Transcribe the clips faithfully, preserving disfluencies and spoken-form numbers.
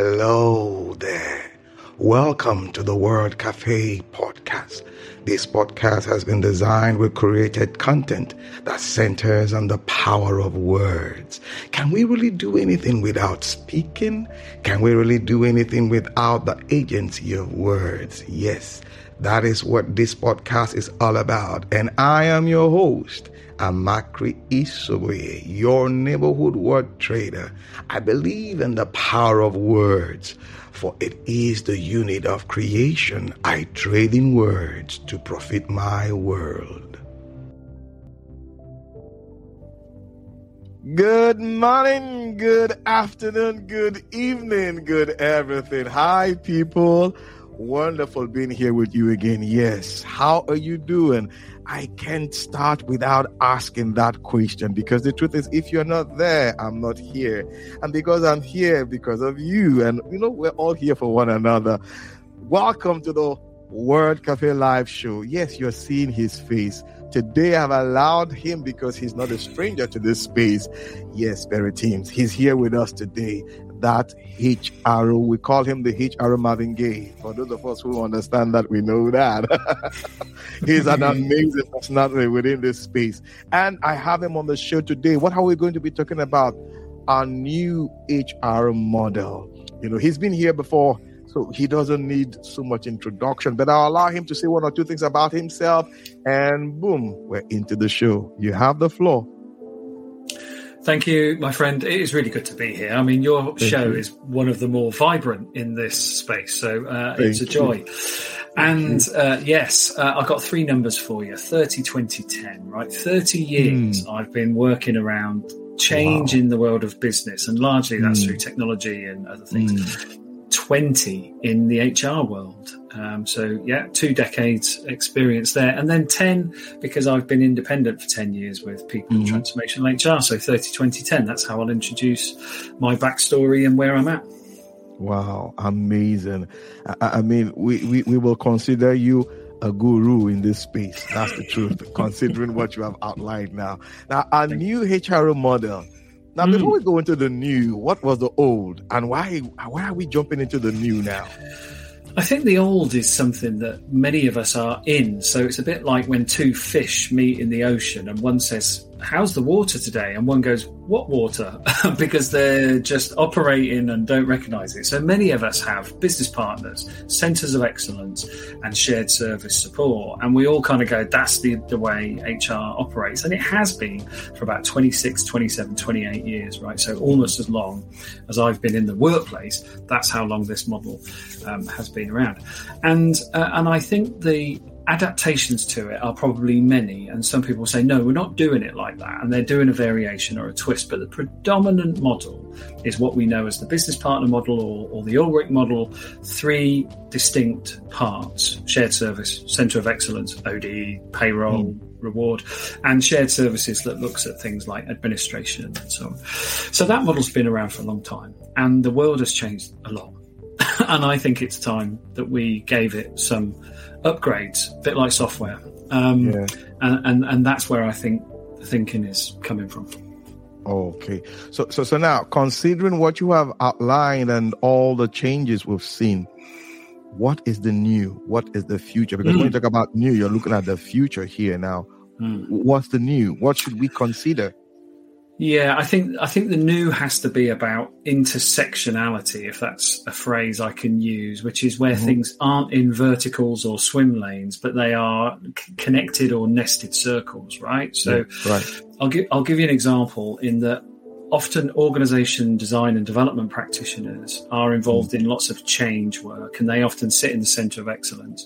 Hello there. Welcome to the World Cafe Podcast. This podcast has been designed with created content that centers on the power of words. Can we really do anything without speaking? Can we really do anything without the agency of words? Yes, that is what this podcast is all about. And I am your host, Amakri Isobue, your neighborhood word trader. I believe in the power of words, for it is the unit of creation. I trade in words to profit my world. Good morning, good afternoon, good evening, good everything. Hi, people. Wonderful being here with you again. Yes. How are you doing? I can't start without asking that question, because the truth is, if you're not there, I'm not here. And because I'm here because of you, and you know, we're all here for one another. Welcome to the World Cafe Live Show. Yes, you're seeing his face. Today I've allowed him because he's not a stranger to this space. Yes, Perry Teams, he's here with us today. That H R O, we call him the H R O Marvin Gaye. For those of us who understand that, we know that. He's an amazing personality within this space. And I have him on the show today. What are we going to be talking about? Our new H R O model. You know, he's been here before, so he doesn't need so much introduction. But I'll allow him to say one or two things about himself. And boom, we're into the show. You have the floor. Thank you, my friend. It is really good to be here. I mean, your Thank show you. is one of the more vibrant in this space, so uh, it's a joy. And uh, yes, uh, I've got three numbers for you, thirty, twenty, ten, right? thirty years mm. I've been working around change wow. in the world of business, and largely that's mm. through technology and other things. Mm. twenty in the H R world. Um, so, yeah, two decades experience there. And then ten, because I've been independent for ten years with people in mm-hmm. transformation H R. So thirty, twenty, ten, that's how I'll introduce my backstory and where I'm at. Wow, amazing. I, I mean, we, we, we will consider you a guru in this space. That's the truth, considering what you have outlined now. Now, our Thank new H R O model. Now, mm. before we go into the new, what was the old? And why why are we jumping into the new now? I think the old is something that many of us are in. So it's a bit like when two fish meet in the ocean and one says, how's the water today? And one goes, what water? Because they're just operating and don't recognize it. So many of us have business partners, centers of excellence and shared service support. And we all kind of go, that's the, the way H R operates. And it has been for about twenty-six, twenty-seven, twenty-eight years, right? So almost as long as I've been in the workplace, that's how long this model um, has been around. And, uh, and I think the adaptations to it are probably many, and some people say, no, we're not doing it like that, and they're doing a variation or a twist, but the predominant model is what we know as the business partner model or, or the Ulrich model. Three distinct parts: shared service, centre of excellence, O D E, payroll, mm. reward, and shared services that looks at things like administration and so on. So that model's been around for a long time, and the world has changed a lot. And I think it's time that we gave it some upgrades, a bit like software. Um, yeah. and, and, and that's where I think the thinking is coming from. Okay. So, so, so now, considering what you have outlined and all the changes we've seen, what is the new? What is the future? Because mm. when you talk about new, you're looking at the future here now. Mm. What's the new? What should we consider? Yeah, I think I think the new has to be about intersectionality, if that's a phrase I can use, which is where mm-hmm. things aren't in verticals or swim lanes, but they are c- connected or nested circles, right? So yeah, right. I'll give I'll give you an example in that often organization design and development practitioners are involved mm. in lots of change work, and they often sit in the center of excellence.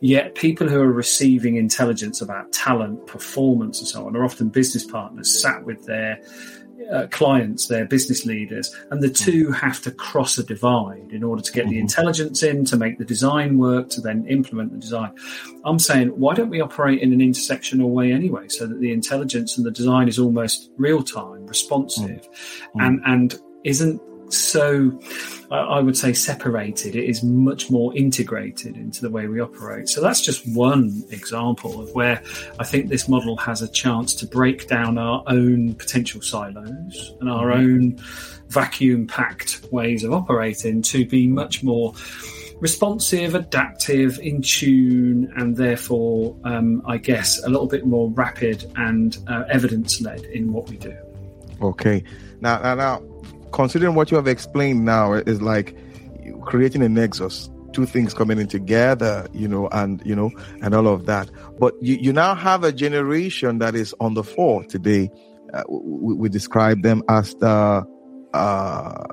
Yet people who are receiving intelligence about talent, performance, and so on are often business partners sat with their uh, clients, their business leaders, and the two have to cross a divide in order to get mm-hmm. the intelligence in, to make the design work, to then implement the design. I'm saying, why don't we operate in an intersectional way anyway, so that the intelligence and the design is almost real-time, responsive, mm. and and isn't so, I would say, separated. It is much more integrated into the way we operate. So that's just one example of where I think this model has a chance to break down our own potential silos and our own vacuum-packed ways of operating to be much more responsive, adaptive, in tune, and therefore, um, I guess, a little bit more rapid and uh, evidence-led in what we do. Okay. Now, now, now, considering what you have explained now is like creating a nexus, two things coming in together, you know, and, you know, and all of that. But you, you now have a generation that is on the floor today. Uh, we, we describe them as the... Uh,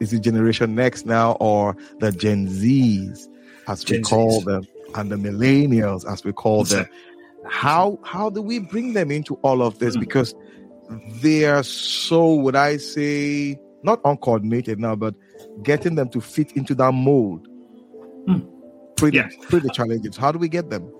is it Generation Next now, or the Gen Zs, as Gen we call Zs. them, and the millennials, as we call them? How how do we bring them into all of this? Mm. Because they are so, would I say, not uncoordinated now, but getting them to fit into that mold. Mm. Pretty, yeah. pretty challenging. How do we get them?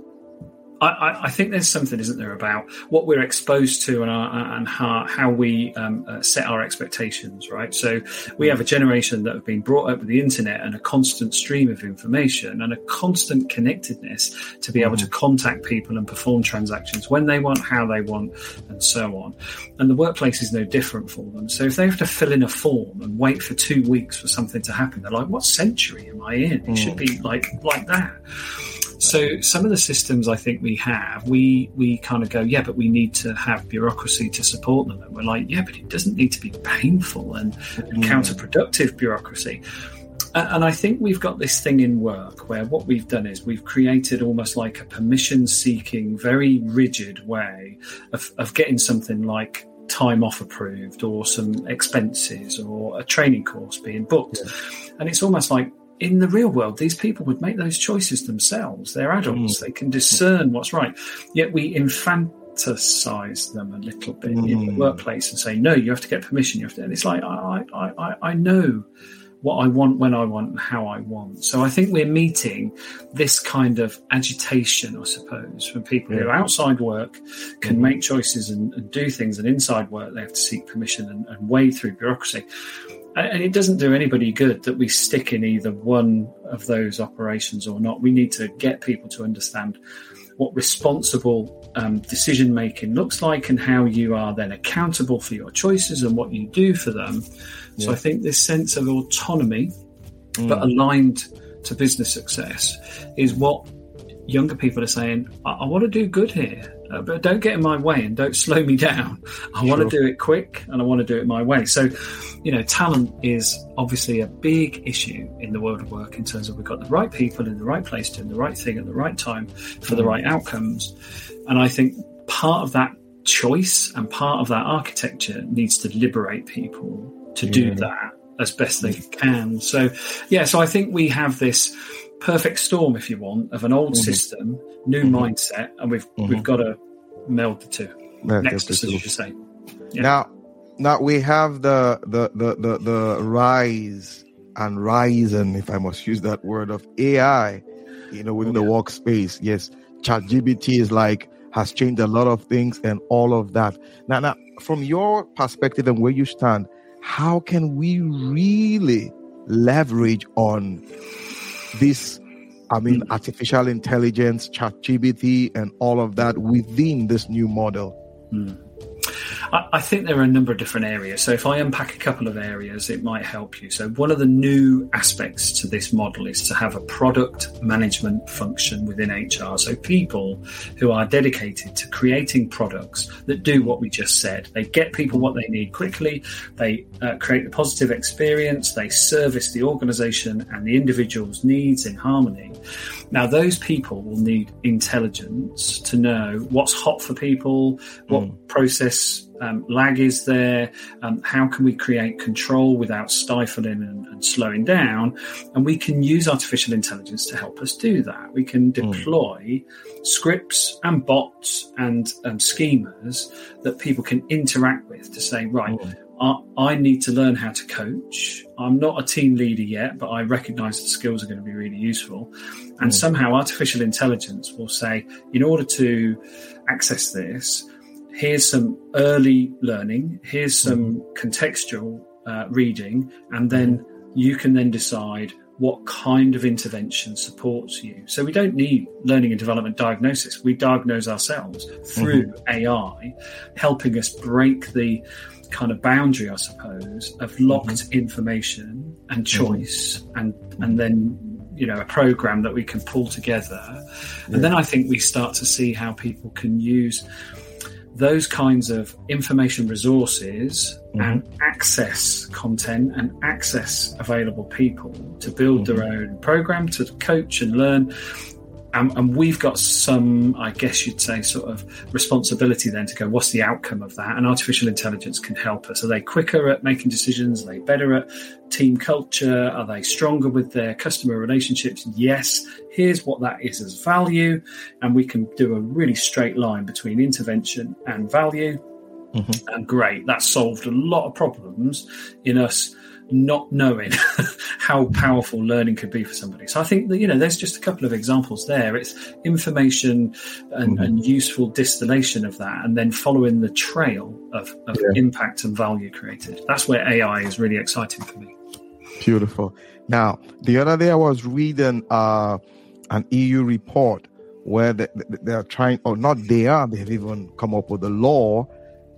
I, I think there's something, isn't there, about what we're exposed to and, our, and how, how we um, uh, set our expectations, right? So we have a generation that have been brought up with the internet and a constant stream of information and a constant connectedness to be able to contact people and perform transactions when they want, how they want, and so on. And the workplace is no different for them. So if they have to fill in a form and wait for two weeks for something to happen, they're like, what century am I in? It should be like like that. So some of the systems I think we have, we we kind of go, yeah, but we need to have bureaucracy to support them. And we're like, yeah, but it doesn't need to be painful and, and counterproductive bureaucracy. And, and I think we've got this thing in work where what we've done is we've created almost like a permission-seeking, very rigid way of, of getting something like time off approved or some expenses or a training course being booked. Yeah. And it's almost like, in the real world, these people would make those choices themselves. They're adults. Mm. They can discern what's right. Yet we infantilize them a little bit mm. in the workplace and say, no, you have to get permission. You have to. And it's like, I, I, I, I know what I want, when I want, and how I want. So I think we're meeting this kind of agitation, I suppose, from people yeah. who outside work can mm. make choices and, and do things, and inside work they have to seek permission and, and wade through bureaucracy. And it doesn't do anybody good that we stick in either one of those operations or not. We need to get people to understand what responsible um, decision-making looks like and how you are then accountable for your choices and what you do for them. Yeah. So I think this sense of autonomy, mm. but aligned to business success, is what younger people are saying, I, I want to do good here. Uh, but don't get in my way and don't slow me down. I want to do it quick and I want to do it my way. So, you know, talent is obviously a big issue in the world of work in terms of we've got the right people in the right place doing the right thing at the right time for the right outcomes. And I think part of that choice and part of that architecture needs to liberate people to yeah. do that as best they can. So, yeah, so I think we have this perfect storm, if you want, of an old mm-hmm. system, new mm-hmm. mindset, and we've mm-hmm. we've got to meld the two. That Next to you say. Yeah. Now, now we have the the, the the the rise and rising, if I must use that word, of A I, you know, within okay. the workspace. Yes, ChatGPT is like has changed a lot of things and all of that. Now, now from your perspective and where you stand, how can we really leverage on this, I mean, mm. artificial intelligence, ChatGPT, and all of that within this new model? Mm. I, I think there are a number of different areas. So if I unpack a couple of areas, it might help you. So one of the new aspects to this model is to have a product management function within H R. So people who are dedicated to creating products that do what we just said. They get people what they need quickly. They uh, create a positive experience. They service the organization and the individual's needs in harmony. Now, those people will need intelligence to know what's hot for people, what mm. process um, lag is there, um, how can we create control without stifling and, and slowing down. And we can use artificial intelligence to help us do that. We can deploy mm. scripts and bots and um, schemas that people can interact with to say, right, mm. I need to learn how to coach. I'm not a team leader yet, but I recognise the skills are going to be really useful. And mm. somehow artificial intelligence will say, in order to access this, here's some early learning, here's some mm. contextual uh, reading, and then you can then decide what kind of intervention supports you. So we don't need learning and development diagnosis. We diagnose ourselves through mm-hmm. A I, helping us break the kind of boundary, I suppose, of locked mm-hmm. information and choice mm-hmm. and and then, you know, a program that we can pull together. Yeah. And then I think we start to see how people can use those kinds of information resources mm-hmm. and access content and access available people to build mm-hmm. their own program, to coach and learn. Um, and we've got some, I guess you'd say, sort of responsibility then to go, what's the outcome of that? And artificial intelligence can help us. Are they quicker at making decisions? Are they better at team culture? Are they stronger with their customer relationships? Yes. Here's what that is as value. And we can do a really straight line between intervention and value. Mm-hmm. And great. That solved a lot of problems in us not knowing how powerful learning could be for somebody. So I think that, you know, there's just a couple of examples there. It's information and, mm-hmm. and useful distillation of that, and then following the trail of, of yeah. impact and value created. That's where A I is really exciting for me. Beautiful. Now, the other day I was reading uh, an E U report where they, they are trying, or not they are, they've even come up with a law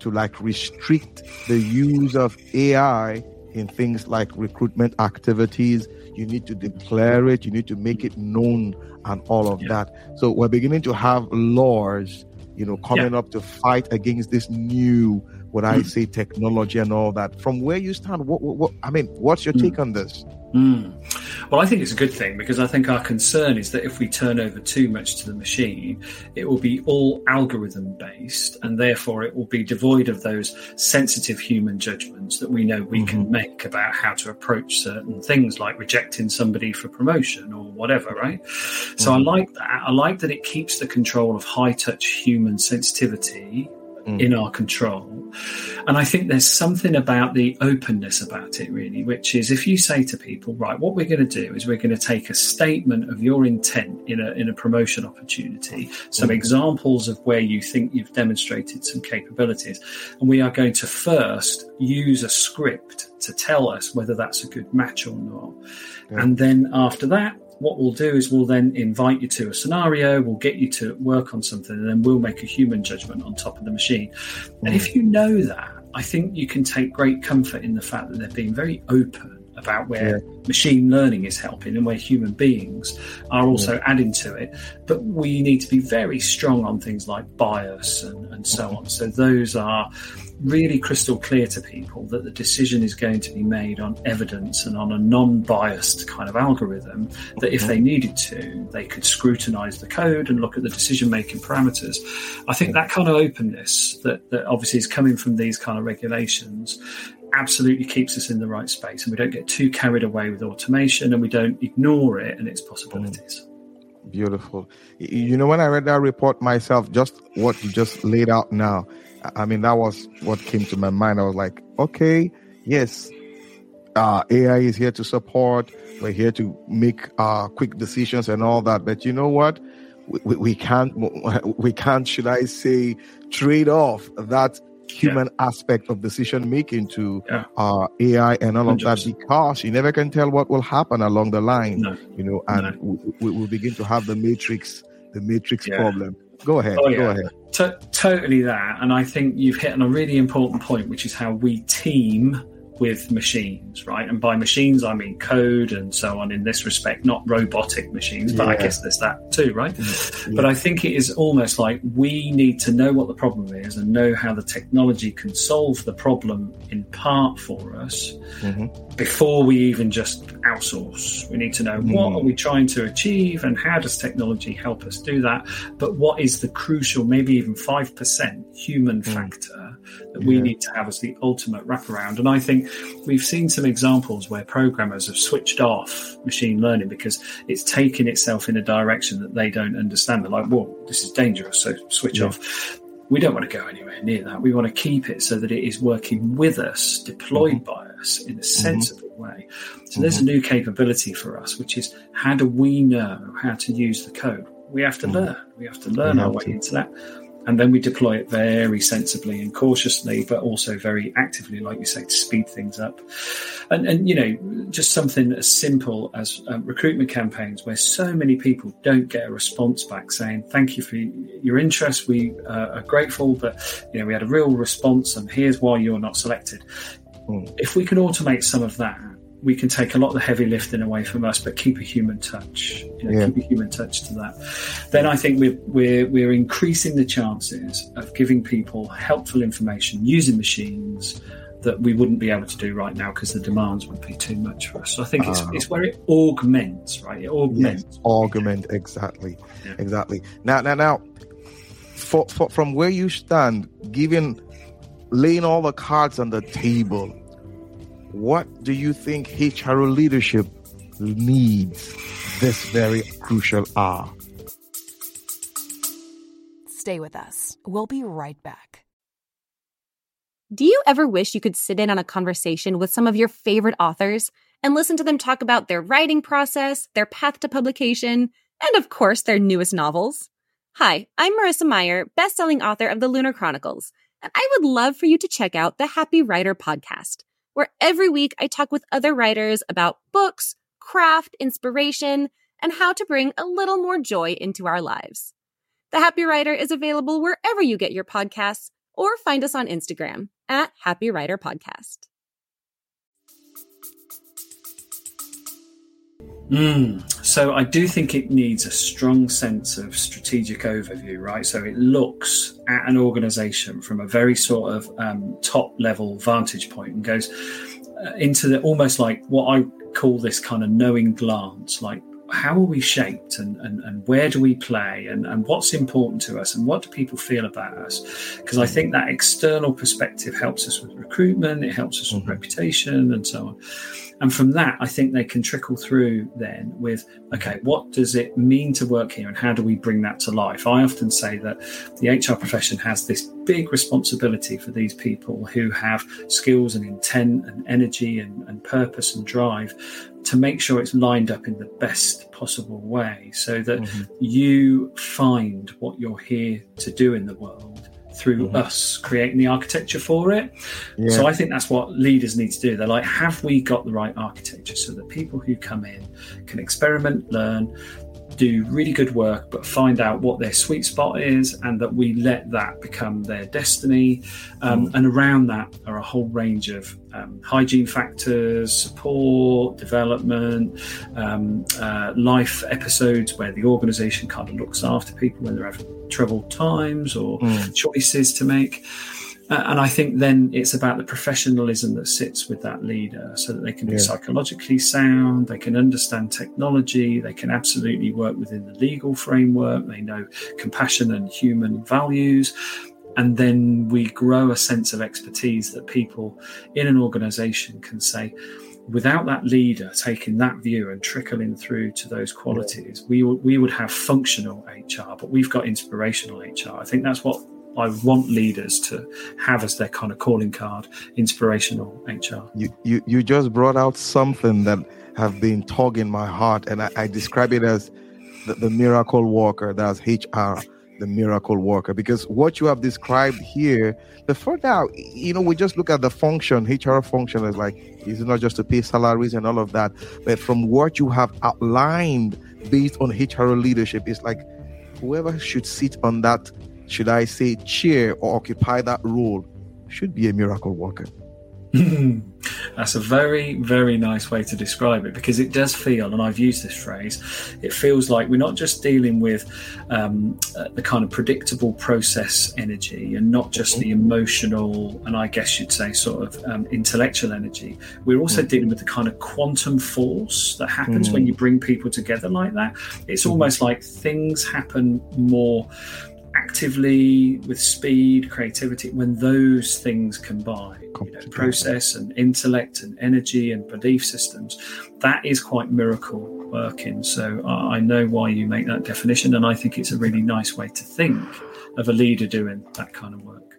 to like restrict the use of A I in things like recruitment activities. You need to declare it, you need to make it known and all of yeah. that. So we're beginning to have laws, you know, coming yeah. up to fight against this new, what mm. I say, technology and all that. From where you stand, what, what, what I mean, what's your mm. take on this? Mm. Well, I think it's a good thing, because I think our concern is that if we turn over too much to the machine, it will be all algorithm based, and therefore it will be devoid of those sensitive human judgments that we know we mm-hmm. can make about how to approach certain things, like rejecting somebody for promotion or whatever, right? Mm-hmm. So I like that. I like that it keeps the control of high touch human sensitivity Mm. in our control. And I think there's something about the openness about it, really, which is if you say to people, right, what we're going to do is we're going to take a statement of your intent in a in a promotion opportunity, some mm. examples of where you think you've demonstrated some capabilities, and we are going to first use a script to tell us whether that's a good match or not. Yeah. And then after that, what we'll do is we'll then invite you to a scenario, we'll get you to work on something, and then we'll make a human judgment on top of the machine. Mm-hmm. And if you know that, I think you can take great comfort in the fact that they're being very open about where yeah. machine learning is helping and where human beings are also yeah. adding to it. But we need to be very strong on things like bias and, and so mm-hmm. on. So those are really crystal clear to people, that the decision is going to be made on evidence and on a non-biased kind of algorithm, that if they needed to, they could scrutinize the code and look at the decision-making parameters. I think that kind of openness that, that obviously is coming from these kind of regulations absolutely keeps us in the right space, and we don't get too carried away with automation, and we don't ignore it and its possibilities. Beautiful. You know, when I read that report myself, just what you just laid out now, I mean, that was what came to my mind. I was like, okay, yes, uh, A I is here to support. We're here to make uh, quick decisions and all that. But you know what? We, we, we can't, we can't, should I say, trade off that human yeah. aspect of decision making to yeah. uh, A I and all one hundred percent. Of that, because you never can tell what will happen along the line. No. You know, and no. we, we begin to have the matrix, the matrix yeah. problem. Go ahead. Oh, yeah. Go ahead. T- totally that. And I think you've hit on a really important point, which is how we team with machines, right? And by machines, I mean code and so on in this respect, not robotic machines, but yeah. I guess there's that too, right? Yeah. But I think it is almost like we need to know what the problem is and know how the technology can solve the problem in part for us mm-hmm. before we even just outsource. We need to know mm-hmm. what are we trying to achieve and how does technology help us do that? But what is the crucial, maybe even five percent human mm-hmm. factor that yeah. we need to have as the ultimate wraparound? And I think we've seen some examples where programmers have switched off machine learning because it's taken itself in a direction that they don't understand. They're like, well, this is dangerous, so switch yeah. off. We don't want to go anywhere near that. We want to keep it so that it is working with us, deployed mm-hmm. by us in a sensible mm-hmm. way. So mm-hmm. there's a new capability for us, which is how do we know how to use the code? We have to mm-hmm. learn. We have to learn we have our way to. into that. And then we deploy it very sensibly and cautiously, but also very actively, like you say, to speed things up. And, and you know, just something as simple as um, recruitment campaigns, where so many people don't get a response back saying, thank you for your interest. We uh, are grateful, but, you know, we had a real response and here's why you're not selected. Mm. If we can automate some of that, we can take a lot of the heavy lifting away from us, but keep a human touch. You know, yeah. Keep a human touch to that. Then I think we're we're we're increasing the chances of giving people helpful information using machines that we wouldn't be able to do right now because the demands would be too much for us. So I think it's uh, it's where it augments, right? It augments. Yes, augment exactly, yeah. exactly. Now, now, now, for, for, from where you stand, giving, laying all the cards on the table. What do you think H R leadership needs this very crucial hour? Stay with us. We'll be right back. Do you ever wish you could sit in on a conversation with some of your favorite authors and listen to them talk about their writing process, their path to publication, and of course, their newest novels? Hi, I'm Marissa Meyer, best-selling author of The Lunar Chronicles, and I would love for you to check out the Happy Writer podcast, where every week I talk with other writers about books, craft, inspiration, and how to bring a little more joy into our lives. The Happy Writer is available wherever you get your podcasts or find us on Instagram at Happy Writer Podcast. Mm. So I do think it needs a strong sense of strategic overview, right? So it looks at an organization from a very sort of um, top level vantage point and goes uh, into the almost like what I call this kind of knowing glance, like how are we shaped and, and, and where do we play and, and what's important to us and what do people feel about us? Because I think that external perspective helps us with recruitment, it helps us with mm-hmm. reputation and so on. And from that, I think they can trickle through then with, okay, what does it mean to work here and how do we bring that to life? I often say that the H R profession has this big responsibility for these people who have skills and intent and energy and, and purpose and drive to make sure it's lined up in the best possible way so that mm-hmm. you find what you're here to do in the world through mm-hmm. us creating the architecture for it. Yeah. So I think that's what leaders need to do. They're like, have we got the right architecture so that people who come in can experiment, learn, do really good work, but find out what their sweet spot is and that we let that become their destiny. Um, mm. And around that are a whole range of um, hygiene factors, support, development, um, uh, life episodes where the organisation kind of looks after people when they're having troubled times or mm. choices to make. Uh, and I think then it's about the professionalism that sits with that leader so that they can be yeah. psychologically sound, they can understand technology, they can absolutely work within the legal framework, they know compassion and human values. And then we grow a sense of expertise that people in an organisation can say, without that leader taking that view and trickling through to those qualities, yeah. we, w- we would have functional H R, but we've got inspirational H R. I think that's what I want leaders to have as their kind of calling card, inspirational H R. You you, you just brought out something that have been tugging my heart, and I, I describe it as the, the miracle worker. That's H R, the miracle worker. Because what you have described here, before now, you know, we just look at the function, H R function is like, it's not just to pay salaries and all of that, but from what you have outlined based on H R leadership, it's like whoever should sit on that, should I say chair or occupy that role, should be a miracle worker. That's a very, very nice way to describe it, because it does feel, and I've used this phrase, it feels like we're not just dealing with um, uh, the kind of predictable process energy and not just the emotional, and I guess you'd say sort of um, intellectual energy. We're also mm. dealing with the kind of quantum force that happens mm. when you bring people together like that. It's mm. almost like things happen more actively, with speed, creativity, when those things combine, you know, process and intellect and energy and belief systems, that is quite miracle working. So uh, I know why you make that definition, and I think it's a really nice way to think of a leader doing that kind of work.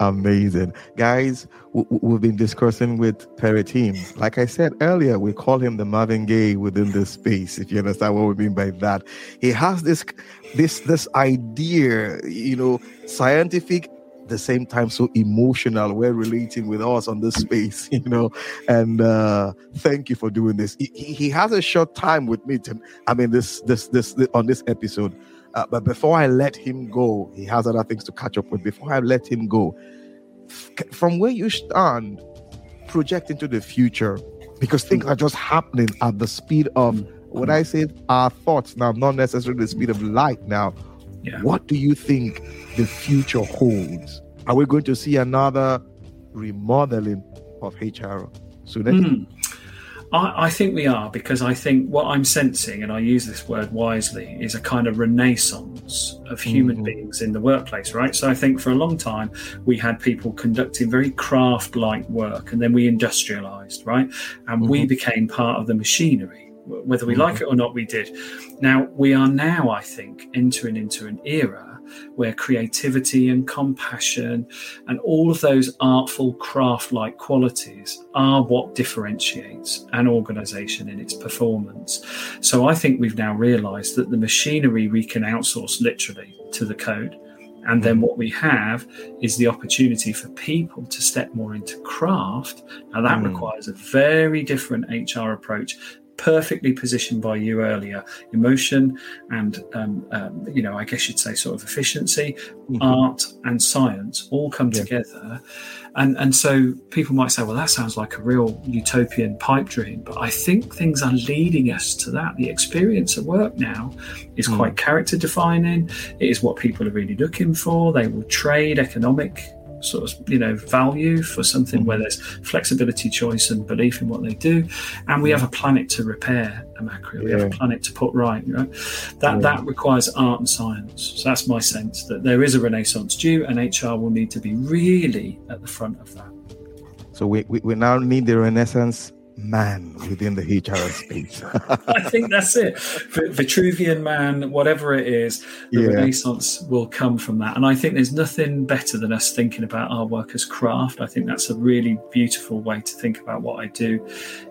Amazing. Guys, w- we've been discussing with Perry Teams. Like I said earlier, we call him the Marvin Gaye within this space, if you understand what we mean by that. He has this this this idea, you know, scientific, at the same time so emotional, we're relating with us on this space, you know, and uh, thank you for doing this. He, he has a short time with me, to, I mean, this, this, this, this on this episode. Uh, but before I let him go, he has other things to catch up with. Before I let him go, f- from where you stand, project into the future, because things are just happening at the speed of, what I say, our thoughts now, not necessarily the speed of light now. Yeah. What do you think the future holds? Are we going to see another remodeling of H R soon? Mm. I, I think we are, because I think what I'm sensing, and I use this word wisely, is a kind of renaissance of human mm-hmm. beings in the workplace, right? So I think for a long time, we had people conducting very craft-like work, and then we industrialized, right? And mm-hmm. we became part of the machinery. Whether we like it or not, we did. Now, we are now, I think, entering into an era where creativity and compassion and all of those artful, craft-like qualities are what differentiates an organisation in its performance. So I think we've now realised that the machinery we can outsource literally to the code, and then what we have is the opportunity for people to step more into craft. Now, that mm. requires a very different H R approach, perfectly positioned by you earlier. Emotion and um, um you know, I guess you'd say sort of efficiency, mm-hmm. art and science all come yeah. together, and and so people might say, well, that sounds like a real utopian pipe dream, but I think things are leading us to that. The experience of work now is mm. quite character defining. It is what people are really looking for. They will trade economic sort of, you know, value for something where there's flexibility, choice and belief in what they do. And we have a planet to repair, Amakri. We yeah. have a planet to put right, you know? That yeah. that requires art and science. So that's my sense, that there is a renaissance due, and H R will need to be really at the front of that. So we, we, we now need the renaissance man within the H R space. I think that's it. Vitruvian man, whatever it is, the yeah. renaissance will come from that. And I think there's nothing better than us thinking about our work as craft. I think that's a really beautiful way to think about what I do,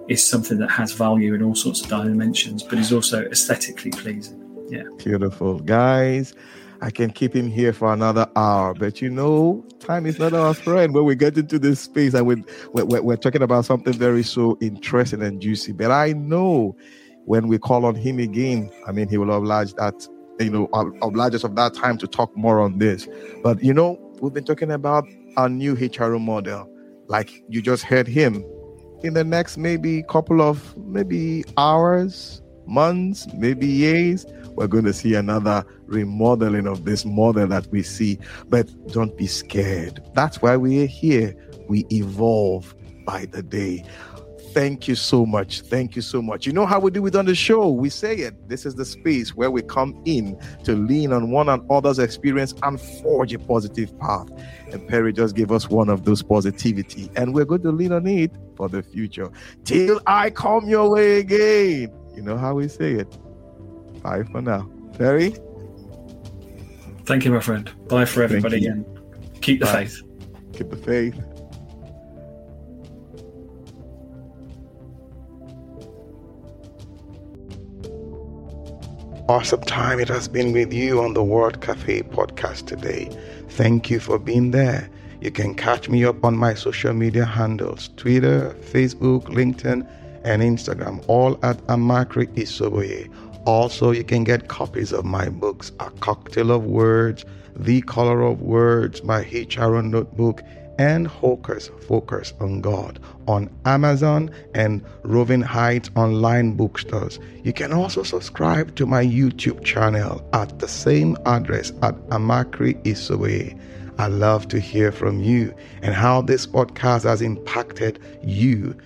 is something that has value in all sorts of dimensions, but is also aesthetically pleasing. Yeah. Beautiful. Guys, I can keep him here for another hour, but you know, time is not our friend when we get into this space, and we, we're, we're talking about something very so interesting and juicy. But I know when we call on him again, I mean, he will oblige that, you know, oblige us of that time to talk more on this. But you know, we've been talking about our new H R model, like you just heard him. In the next maybe couple of maybe hours, months, maybe years, we're going to see another remodeling of this model that we see. But don't be scared. That's why we are here. We evolve by the day. Thank you so much. Thank you so much. You know how we do it on the show. We say it. This is the space where we come in to lean on one another's experience and forge a positive path. And Perry just gave us one of those positivity, and we're going to lean on it for the future. Till I come your way again. You know how we say it. Bye for now. Terry? Thank you, my friend. Bye for everybody. And keep the Bye. faith. Keep the faith. Awesome time it has been with you on the World Cafe podcast today. Thank you for being there. You can catch me up on my social media handles, Twitter, Facebook, LinkedIn, and Instagram, all at Amakri Isobue. Also, you can get copies of my books, A Cocktail of Words, The Color of Words, My H R Notebook, and Hocus Focus on God on Amazon and Roving Heights online bookstores. You can also subscribe to my YouTube channel at the same address, at Amakri Isobue. I love to hear from you and how this podcast has impacted you.